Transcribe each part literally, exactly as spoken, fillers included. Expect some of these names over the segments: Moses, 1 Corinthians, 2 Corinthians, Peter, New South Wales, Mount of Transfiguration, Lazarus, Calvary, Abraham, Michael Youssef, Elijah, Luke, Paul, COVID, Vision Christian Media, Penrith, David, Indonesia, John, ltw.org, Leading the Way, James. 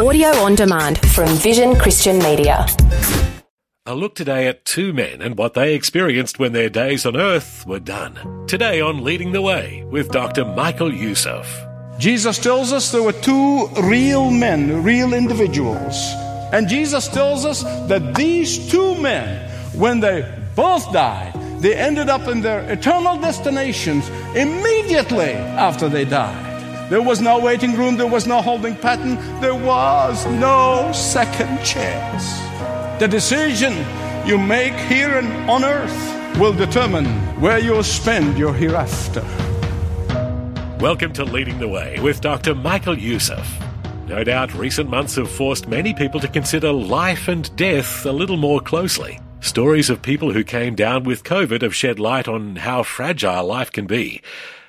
Audio on demand from Vision Christian Media. A look today at two men and what they experienced when their days on earth were done. Today on Leading the Way with Doctor Michael Youssef. Jesus tells us there were two real men, real individuals. And Jesus tells us that these two men, when they both died, they ended up in their eternal destinations immediately after they died. There was no waiting room, there was no holding pattern, there was no second chance. The decision you make here and on earth will determine where you'll spend your hereafter. Welcome to Leading the Way with Doctor Michael Youssef. No doubt recent months have forced many people to consider life and death a little more closely. Stories of people who came down with COVID have shed light on how fragile life can be,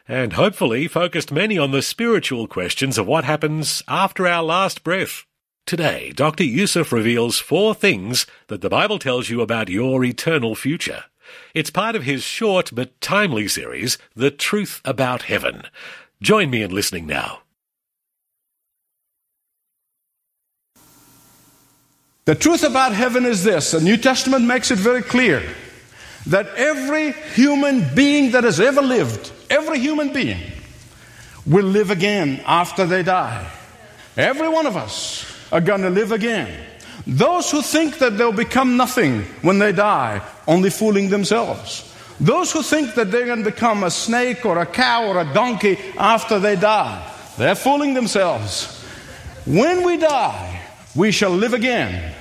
and hopefully focused many on the spiritual questions of what happens after our last breath. Today, Doctor Youssef reveals four things that the Bible tells you about your eternal future. It's part of his short but timely series, The Truth About Heaven. Join me in listening now. The truth about heaven is this. The New Testament makes it very clear that every human being that has ever lived, every human being, will live again after they die. Every one of us are going to live again. Those who think that they'll become nothing when they die, only fooling themselves. Those who think that they're going to become a snake or a cow or a donkey after they die, they're fooling themselves. When we die, we shall live again.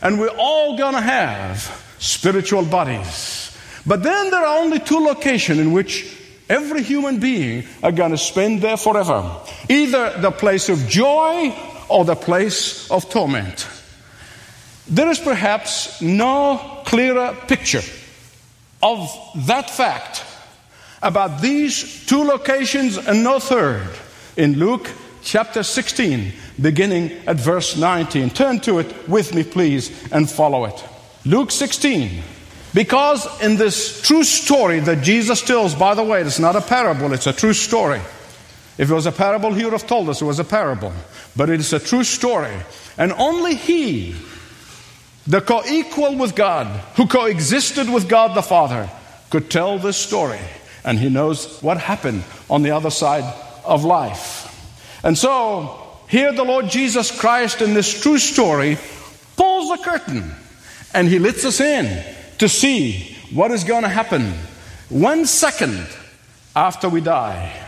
And we're all going to have spiritual bodies. But then there are only two locations in which every human being are going to spend there forever. Either the place of joy or the place of torment. There is perhaps no clearer picture of that fact about these two locations and no third in Luke chapter sixteen, beginning at verse nineteen. Turn to it with me, please, and follow it. Luke sixteen, because in this true story that Jesus tells, by the way, it's not a parable, it's a true story. If it was a parable, he would have told us it was a parable. But it is a true story. And only he, the co-equal with God, who coexisted with God the Father, could tell this story. And he knows what happened on the other side of life. And so, here the Lord Jesus Christ in this true story pulls the curtain. And he lets us in to see what is going to happen one second after we die.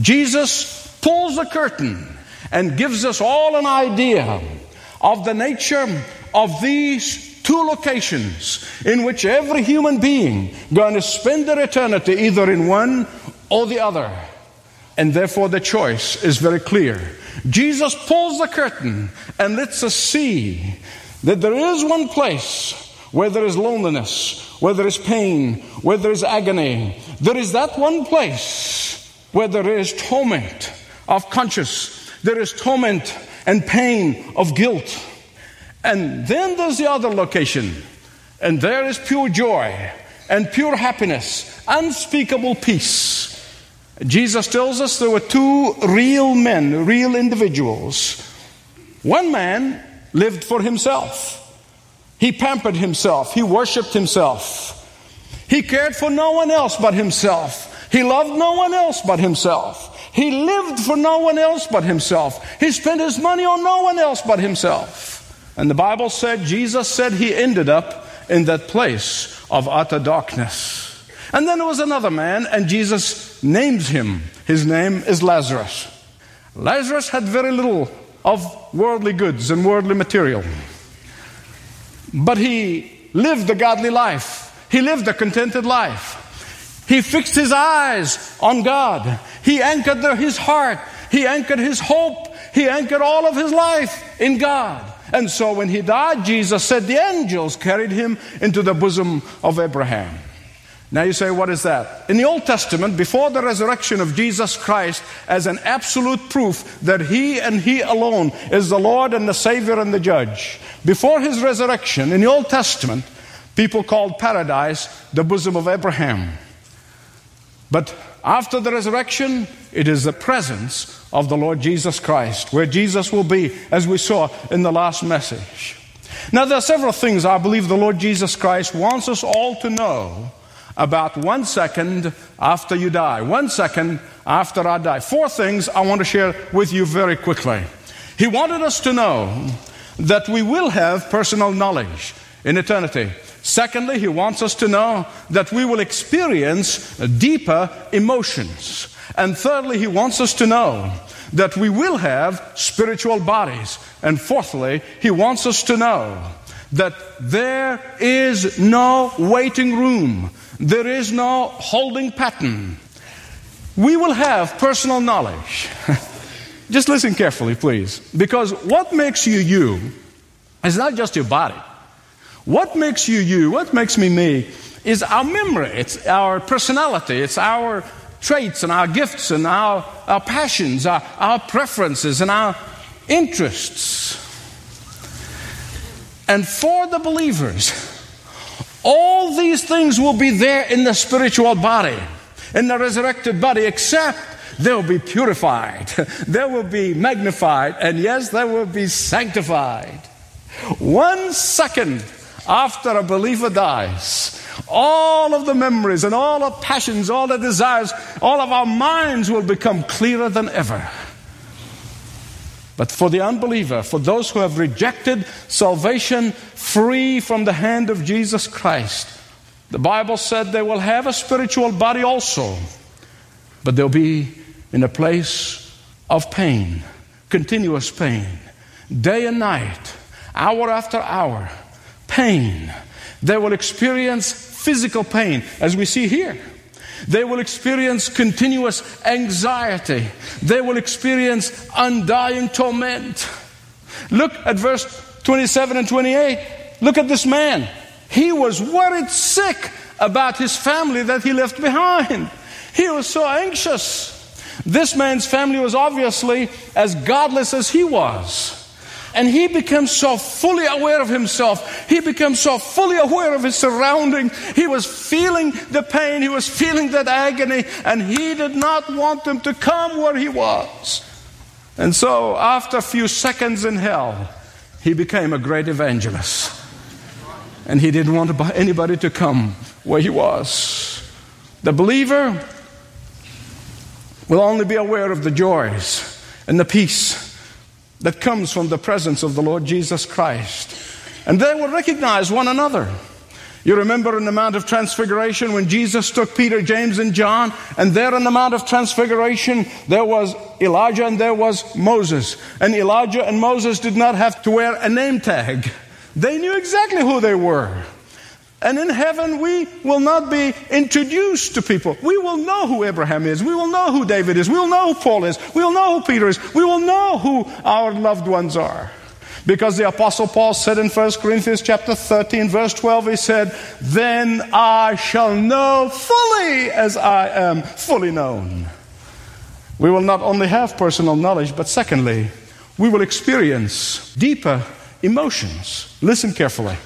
Jesus pulls the curtain and gives us all an idea of the nature of these two locations in which every human being going to spend their eternity either in one or the other. And therefore the choice is very clear. Jesus pulls the curtain and lets us see that there is one place where there is loneliness, where there is pain, where there is agony. There is that one place where there is torment of conscience. There is torment and pain of guilt. And then there's the other location. And there is pure joy and pure happiness, unspeakable peace. Jesus tells us there were two real men, real individuals. One man lived for himself. He pampered himself. He worshipped himself. He cared for no one else but himself. He loved no one else but himself. He lived for no one else but himself. He spent his money on no one else but himself. And the Bible said, Jesus said he ended up in that place of utter darkness. And then there was another man, and Jesus names him. His name is Lazarus. Lazarus had very little of worldly goods and worldly material. But he lived a godly life. He lived a contented life. He fixed his eyes on God. He anchored his heart. He anchored his hope. He anchored all of his life in God. And so when he died, Jesus said the angels carried him into the bosom of Abraham. Now you say, what is that? In the Old Testament, before the resurrection of Jesus Christ, as an absolute proof that he and he alone is the Lord and the Savior and the Judge. Before his resurrection, in the Old Testament, people called paradise the bosom of Abraham. But After the resurrection, it is the presence of the Lord Jesus Christ, where Jesus will be, as we saw in the last message. Now, there are several things I believe the Lord Jesus Christ wants us all to know about one second after you die, one second after I die. Four things I want to share with you very quickly. He wanted us to know that we will have personal knowledge in eternity. Secondly, he wants us to know that we will experience deeper emotions. And thirdly, he wants us to know that we will have spiritual bodies. And fourthly, he wants us to know that there is no waiting room. There is no holding pattern. We will have personal knowledge. Just listen carefully, please. Because what makes you you is not just your body. What makes you you, what makes me me, is our memory. It's our personality. It's our traits and our gifts and our, our passions, our, our preferences and our interests. And for the believers, all these things will be there in the spiritual body, in the resurrected body, except they will be purified, they will be magnified, and yes, they will be sanctified. One second after a believer dies, all of the memories and all our passions, all the desires, all of our minds will become clearer than ever. But for the unbeliever, for those who have rejected salvation free from the hand of Jesus Christ, the Bible said they will have a spiritual body also, but they'll be in a place of pain, continuous pain, day and night, hour after hour, pain. They will experience physical pain, as we see here. They will experience continuous anxiety. They will experience undying torment. Look at verse twenty-seven and twenty-eight. Look at this man. He was worried sick about his family that he left behind. He was so anxious. This man's family was obviously as godless as he was. And he becomes so fully aware of himself. He becomes so fully aware of his surrounding. He was feeling the pain. He was feeling that agony. And he did not want them to come where he was. And so after a few seconds in hell, he became a great evangelist. And he didn't want anybody to come where he was. The believer will only be aware of the joys and the peace that comes from the presence of the Lord Jesus Christ. And they will recognize one another. You remember in the Mount of Transfiguration when Jesus took Peter, James, and John, and there on the Mount of Transfiguration there was Elijah and there was Moses. And Elijah and Moses did not have to wear a name tag. They knew exactly who they were. And in heaven, we will not be introduced to people. We will know who Abraham is. We will know who David is. We will know who Paul is. We will know who Peter is. We will know who our loved ones are. Because the Apostle Paul said in First Corinthians chapter thirteen, verse twelve, he said, "Then I shall know fully as I am fully known." We will not only have personal knowledge, but secondly, we will experience deeper emotions. Listen carefully.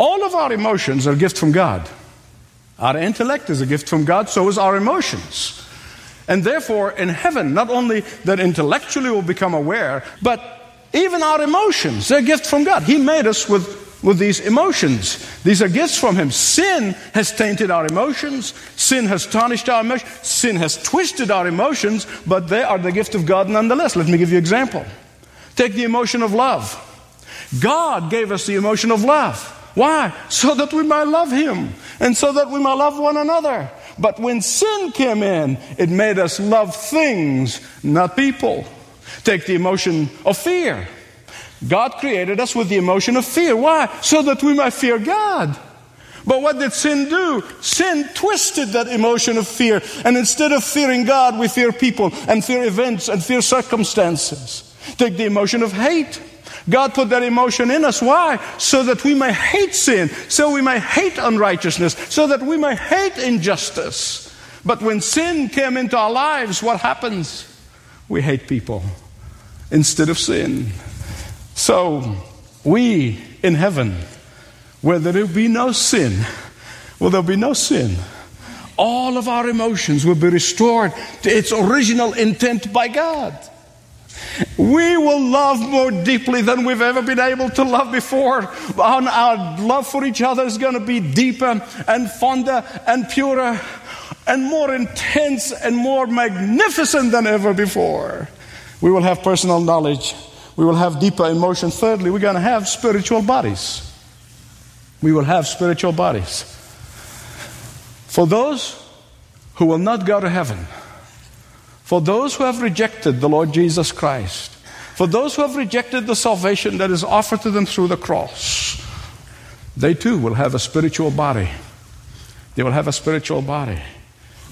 All of our emotions are a gift from God. Our intellect is a gift from God, so is our emotions. And therefore, in heaven, not only that intellectually we'll become aware, but even our emotions, they're a gift from God. He made us with, with these emotions. These are gifts from Him. Sin has tainted our emotions. Sin has tarnished our emotions. Sin has twisted our emotions, but they are the gift of God nonetheless. Let me give you an example. Take the emotion of love. God gave us the emotion of love. Why? So that we might love Him and so that we might love one another. But when sin came in, it made us love things, not people. Take the emotion of fear. God created us with the emotion of fear. Why? So that we might fear God. But what did sin do? Sin twisted that emotion of fear. And instead of fearing God, we fear people and fear events and fear circumstances. Take the emotion of hate. God put that emotion in us. Why? So that we may hate sin, so we may hate unrighteousness, so that we may hate injustice. But when sin came into our lives, what happens? We hate people instead of sin. So we in heaven, where there will be no sin, where there will be no sin, all of our emotions will be restored to its original intent by God. We will love more deeply than we've ever been able to love before. And our love for each other is going to be deeper and fonder and purer and more intense and more magnificent than ever before. We will have personal knowledge. We will have deeper emotion. Thirdly, we're going to have spiritual bodies. We will have spiritual bodies. For those who will not go to heaven, for those who have rejected the Lord Jesus Christ, for those who have rejected the salvation that is offered to them through the cross, they too will have a spiritual body. They will have a spiritual body.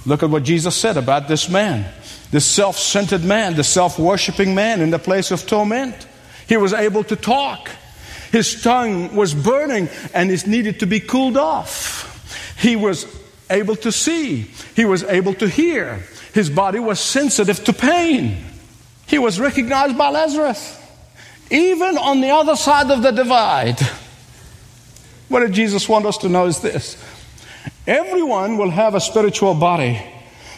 Look at what Jesus said about this man, this self-centered man, the self-worshipping man in the place of torment. He was able to talk. His tongue was burning and it needed to be cooled off. He was able to see. He was able to hear. His body was sensitive to pain. He was recognized by Lazarus, even on the other side of the divide. What did Jesus want us to know is this. Everyone will have a spiritual body,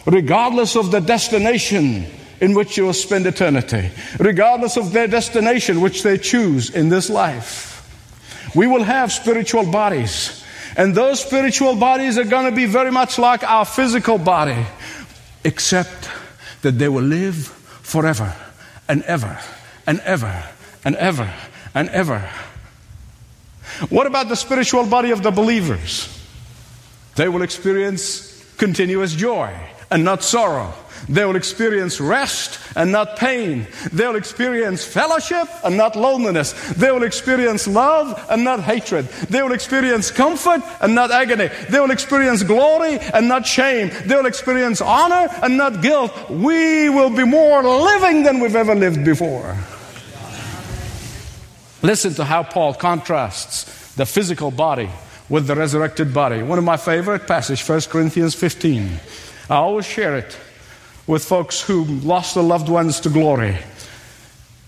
regardless of the destination in which you will spend eternity, regardless of their destination which they choose in this life. We will have spiritual bodies, and those spiritual bodies are going to be very much like our physical body, except that they will live forever and ever and ever and ever and ever. What about the spiritual body of the believers? They will experience continuous joy and not sorrow. They will experience rest and not pain. They will experience fellowship and not loneliness. They will experience love and not hatred. They will experience comfort and not agony. They will experience glory and not shame. They will experience honor and not guilt. We will be more living than we've ever lived before. Listen to how Paul contrasts the physical body with the resurrected body. One of my favorite passages, First Corinthians fifteen. I always share it with folks who lost their loved ones to glory.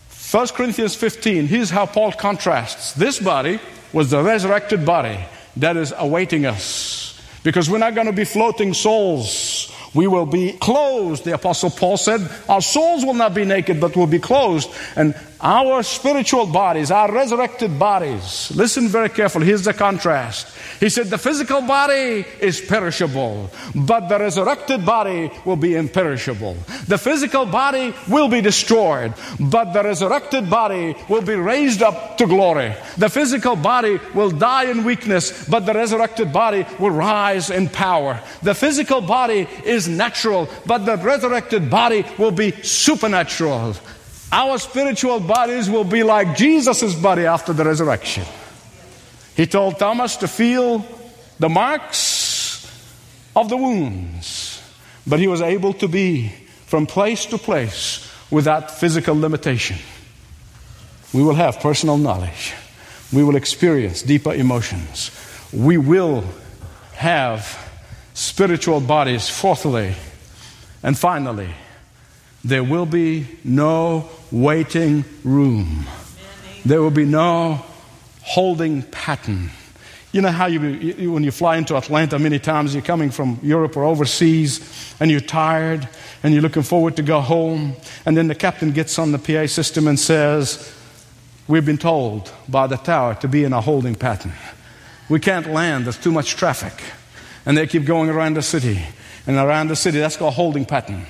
First Corinthians fifteen, here's how Paul contrasts. This body was the resurrected body that is awaiting us. Because we're not going to be floating souls. We will be clothed, the Apostle Paul said. Our souls will not be naked, but will be clothed. And our spiritual bodies, our resurrected bodies, listen very carefully, here's the contrast. He said the physical body is perishable, but the resurrected body will be imperishable. The physical body will be destroyed, but the resurrected body will be raised up to glory. The physical body will die in weakness, but the resurrected body will rise in power. The physical body is natural, but the resurrected body will be supernatural. Our spiritual bodies will be like Jesus' body after the resurrection. He told Thomas to feel the marks of the wounds, but he was able to be from place to place without physical limitation. We will have personal knowledge. We will experience deeper emotions. We will have spiritual bodies. Fourthly and finally, there will be no waiting room. There will be no holding pattern. You know how you, you, when you fly into Atlanta, many times you're coming from Europe or overseas and you're tired and you're looking forward to go home. And then the captain gets on the P A system and says, we've been told by the tower to be in a holding pattern. We can't land. There's too much traffic. And they keep going around the city and around the city. That's called holding pattern.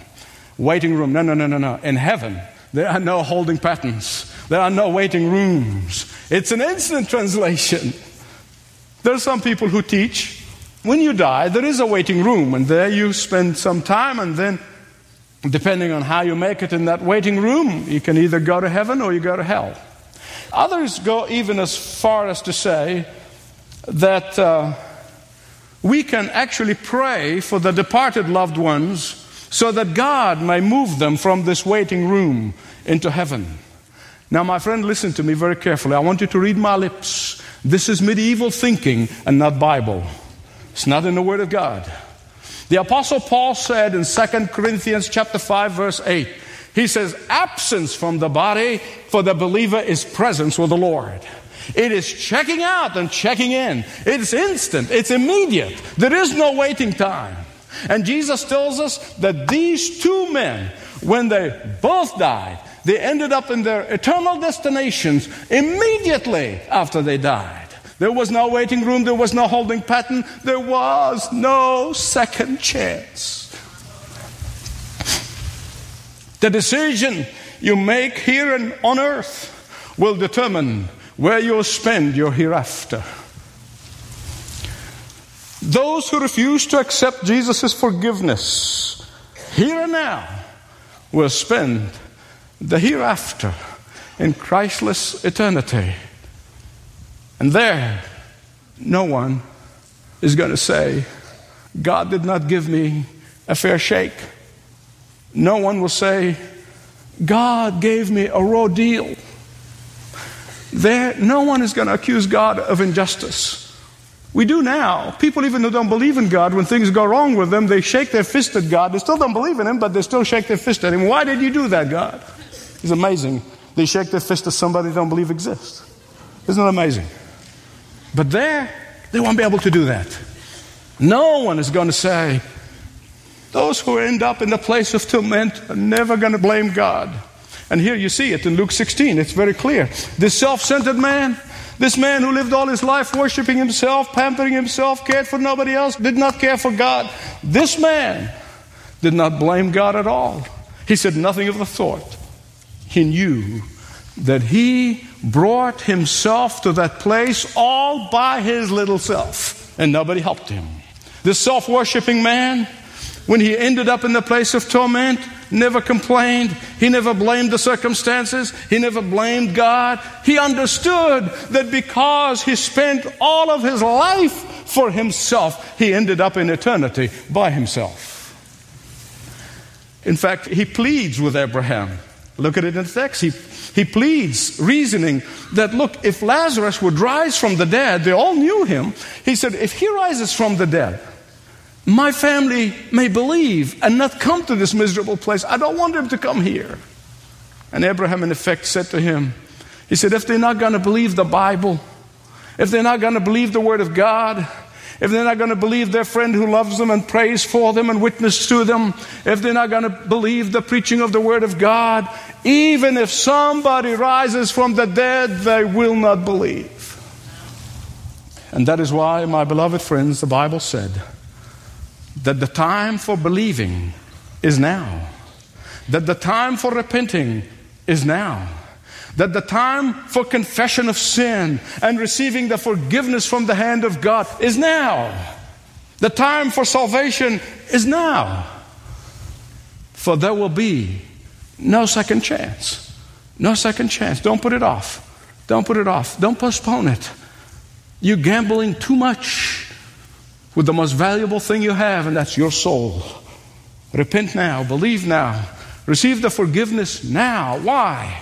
Waiting room. No, no, no, no, no. In heaven, there are no holding patterns. There are no waiting rooms. It's an instant translation. There are some people who teach, when you die, there is a waiting room. And there you spend some time. And then, depending on how you make it in that waiting room, you can either go to heaven or you go to hell. Others go even as far as to say that uh, we can actually pray for the departed loved ones so that God may move them from this waiting room into heaven. Now, my friend, listen to me very carefully. I want you to read my lips. This is medieval thinking and not Bible. It's not in the Word of God. The Apostle Paul said in Second Corinthians chapter five, verse eight, he says, absence from the body for the believer is presence with the Lord. It is checking out and checking in. It's instant. It's immediate. There is no waiting time. And Jesus tells us that these two men, when they both died, they ended up in their eternal destinations immediately after they died. There was no waiting room. There was no holding pattern. There was no second chance. The decision you make here and on earth will determine where you'll spend your hereafter. Those who refuse to accept Jesus' forgiveness here and now will spend the hereafter in Christless eternity. And there, no one is going to say, God did not give me a fair shake. No one will say, God gave me a raw deal. There, no one is going to accuse God of injustice. We do now. People even who don't believe in God, when things go wrong with them, they shake their fist at God. They still don't believe in Him, but they still shake their fist at Him. Why did you do that, God? It's amazing. They shake their fist at somebody they don't believe exists. Isn't it amazing? But there, they won't be able to do that. No one is going to say, those who end up in the place of torment are never going to blame God. And here you see it in Luke sixteen. It's very clear. This self-centered man, this man who lived all his life worshiping himself, pampering himself, cared for nobody else, did not care for God. This man did not blame God at all. He said nothing of the sort. He knew that he brought himself to that place all by his little self. And nobody helped him. This self-worshiping man, when he ended up in the place of torment, never complained. He never blamed the circumstances. He never blamed God. He understood that because he spent all of his life for himself, he ended up in eternity by himself. In fact, he pleads with Abraham. Look at it in the text. He, he pleads, reasoning that, look, if Lazarus would rise from the dead, they all knew him. He said, if he rises from the dead, my family may believe and not come to this miserable place. I don't want them to come here. And Abraham, in effect, said to him, he said, if they're not going to believe the Bible, if they're not going to believe the Word of God, if they're not going to believe their friend who loves them and prays for them and witnesses to them, if they're not going to believe the preaching of the Word of God, even if somebody rises from the dead, they will not believe. And that is why, my beloved friends, the Bible said that the time for believing is now. That the time for repenting is now. That the time for confession of sin and receiving the forgiveness from the hand of God is now. The time for salvation is now. For there will be no second chance. No second chance. Don't put it off. Don't put it off. Don't postpone it. You're gambling too much with the most valuable thing you have, and that's your soul. Repent now, believe now, receive the forgiveness now. Why?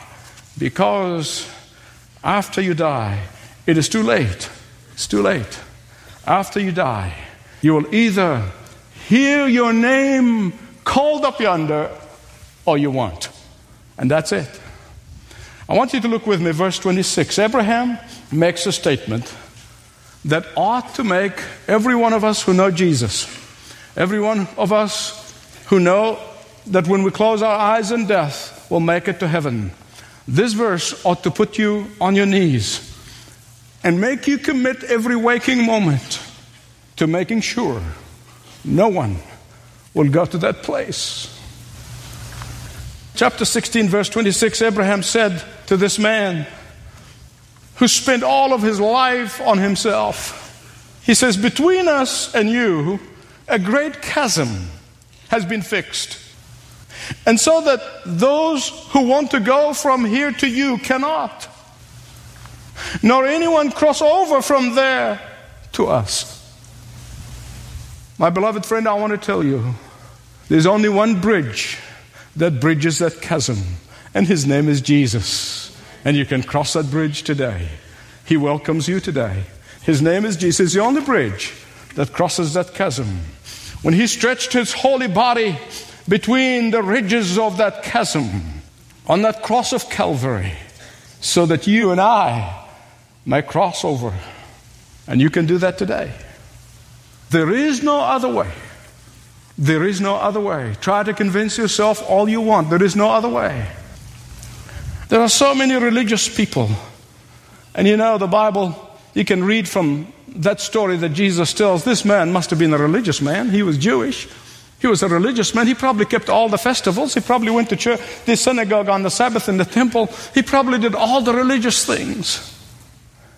Because after you die, it is too late. It's too late. After you die, you will either hear your name called up yonder, or you won't. And that's it. I want you to look with me, verse twenty-six. Abraham makes a statement that ought to make every one of us who know Jesus, every one of us who know that when we close our eyes in death, we'll make it to heaven. This verse ought to put you on your knees and make you commit every waking moment to making sure no one will go to that place. Chapter sixteen, verse twenty-six, Abraham said to this man, who spent all of his life on himself. He says, between us and you, a great chasm has been fixed. And so that those who want to go from here to you cannot, nor anyone cross over from there to us. My beloved friend, I want to tell you, there's only one bridge that bridges that chasm, and his name is Jesus. And you can cross that bridge today. He welcomes you today. His name is Jesus. He's the only bridge that crosses that chasm. When he stretched his holy body between the ridges of that chasm on that cross of Calvary, so that you and I may cross over. And you can do that today. There is no other way. There is no other way. Try to convince yourself all you want. There is no other way. There are so many religious people. And you know, the Bible, you can read from that story that Jesus tells. This man must have been a religious man. He was Jewish. He was a religious man. He probably kept all the festivals. He probably went to church, the synagogue on the Sabbath, in the temple. He probably did all the religious things.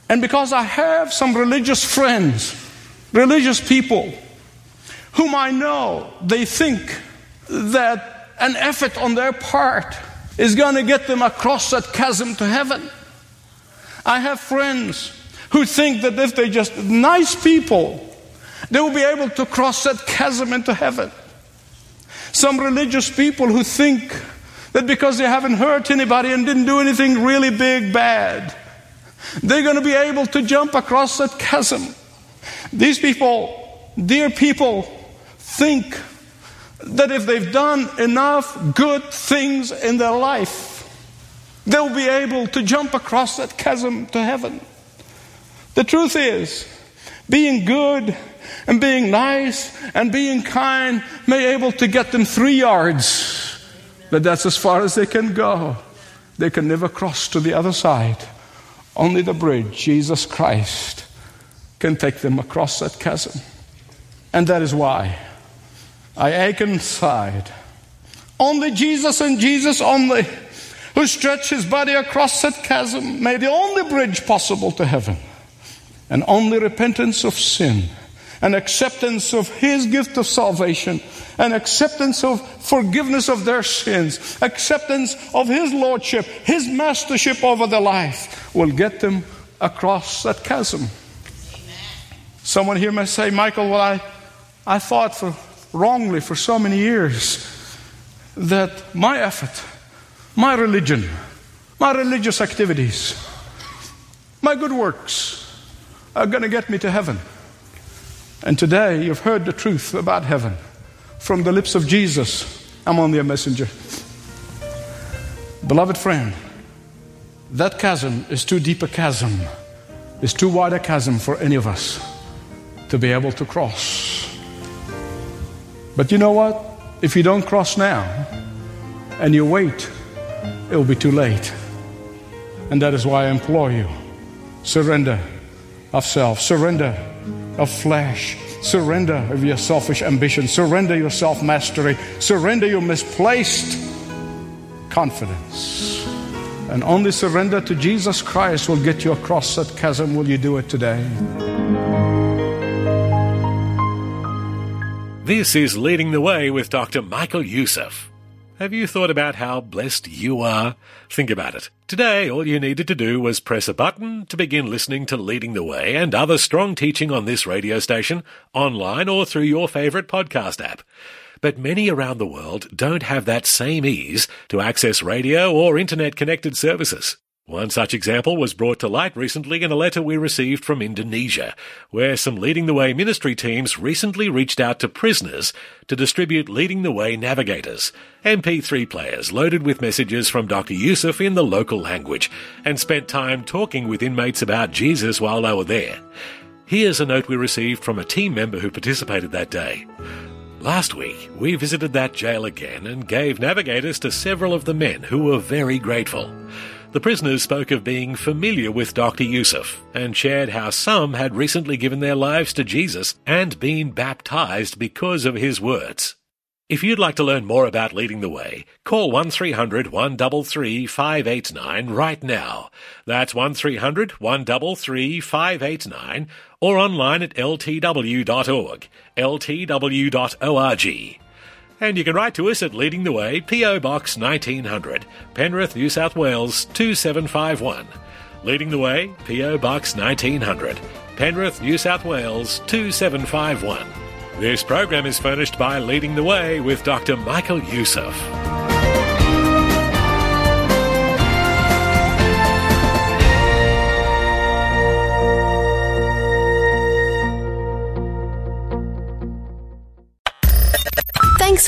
And because I have some religious friends, religious people, whom I know, they think that an effort on their part is going to get them across that chasm to heaven. I have friends who think that if they're just nice people, they will be able to cross that chasm into heaven. Some religious people who think that because they haven't hurt anybody and didn't do anything really big bad, they're going to be able to jump across that chasm. These people, dear people, think that if they've done enough good things in their life, they'll be able to jump across that chasm to heaven. The truth is, being good and being nice and being kind may be able to get them three yards, but that's as far as they can go. They can never cross to the other side. Only the bridge, Jesus Christ, can take them across that chasm. And that is why I ache inside. Only Jesus and Jesus only, who stretched his body across that chasm, made the only bridge possible to heaven. And only repentance of sin and acceptance of his gift of salvation and acceptance of forgiveness of their sins, acceptance of his lordship, his mastership over their life, will get them across that chasm. Someone here may say, Michael, well, I, I thought for, wrongly for so many years that my effort, my religion, my religious activities, my good works are going to get me to heaven. And today you've heard the truth about heaven from the lips of Jesus. I'm only a messenger. Beloved friend, that chasm is too deep a chasm. It's too wide a chasm for any of us to be able to cross. But you know what? If you don't cross now and you wait, it will be too late. And that is why I implore you, surrender of self, surrender of flesh, surrender of your selfish ambition, surrender your self-mastery, surrender your misplaced confidence. And only surrender to Jesus Christ will get you across that chasm. Will you do it today? This is Leading the Way with Doctor Michael Youssef. Have you thought about how blessed you are? Think about it. Today, all you needed to do was press a button to begin listening to Leading the Way and other strong teaching on this radio station, online or through your favourite podcast app. But many around the world don't have that same ease to access radio or internet-connected services. One such example was brought to light recently in a letter we received from Indonesia, where some Leading the Way ministry teams recently reached out to prisoners to distribute Leading the Way navigators, M P three players loaded with messages from Doctor Youssef in the local language, and spent time talking with inmates about Jesus while they were there. Here's a note we received from a team member who participated that day. Last week, we visited that jail again and gave navigators to several of the men who were very grateful. The prisoners spoke of being familiar with Doctor Youssef and shared how some had recently given their lives to Jesus and been baptized because of his words. If you'd like to learn more about Leading the Way, call one three hundred, one three three, five eight nine right now. That's one three hundred, one three three, five eight nine or online at l t w dot org, l t w dot org. And you can write to us at Leading the Way, P O Box nineteen hundred, Penrith, New South Wales two seven five one. Leading the Way, P O Box nineteen hundred, Penrith, New South Wales two seven five one. This program is furnished by Leading the Way with Doctor Michael Youssef. Thanks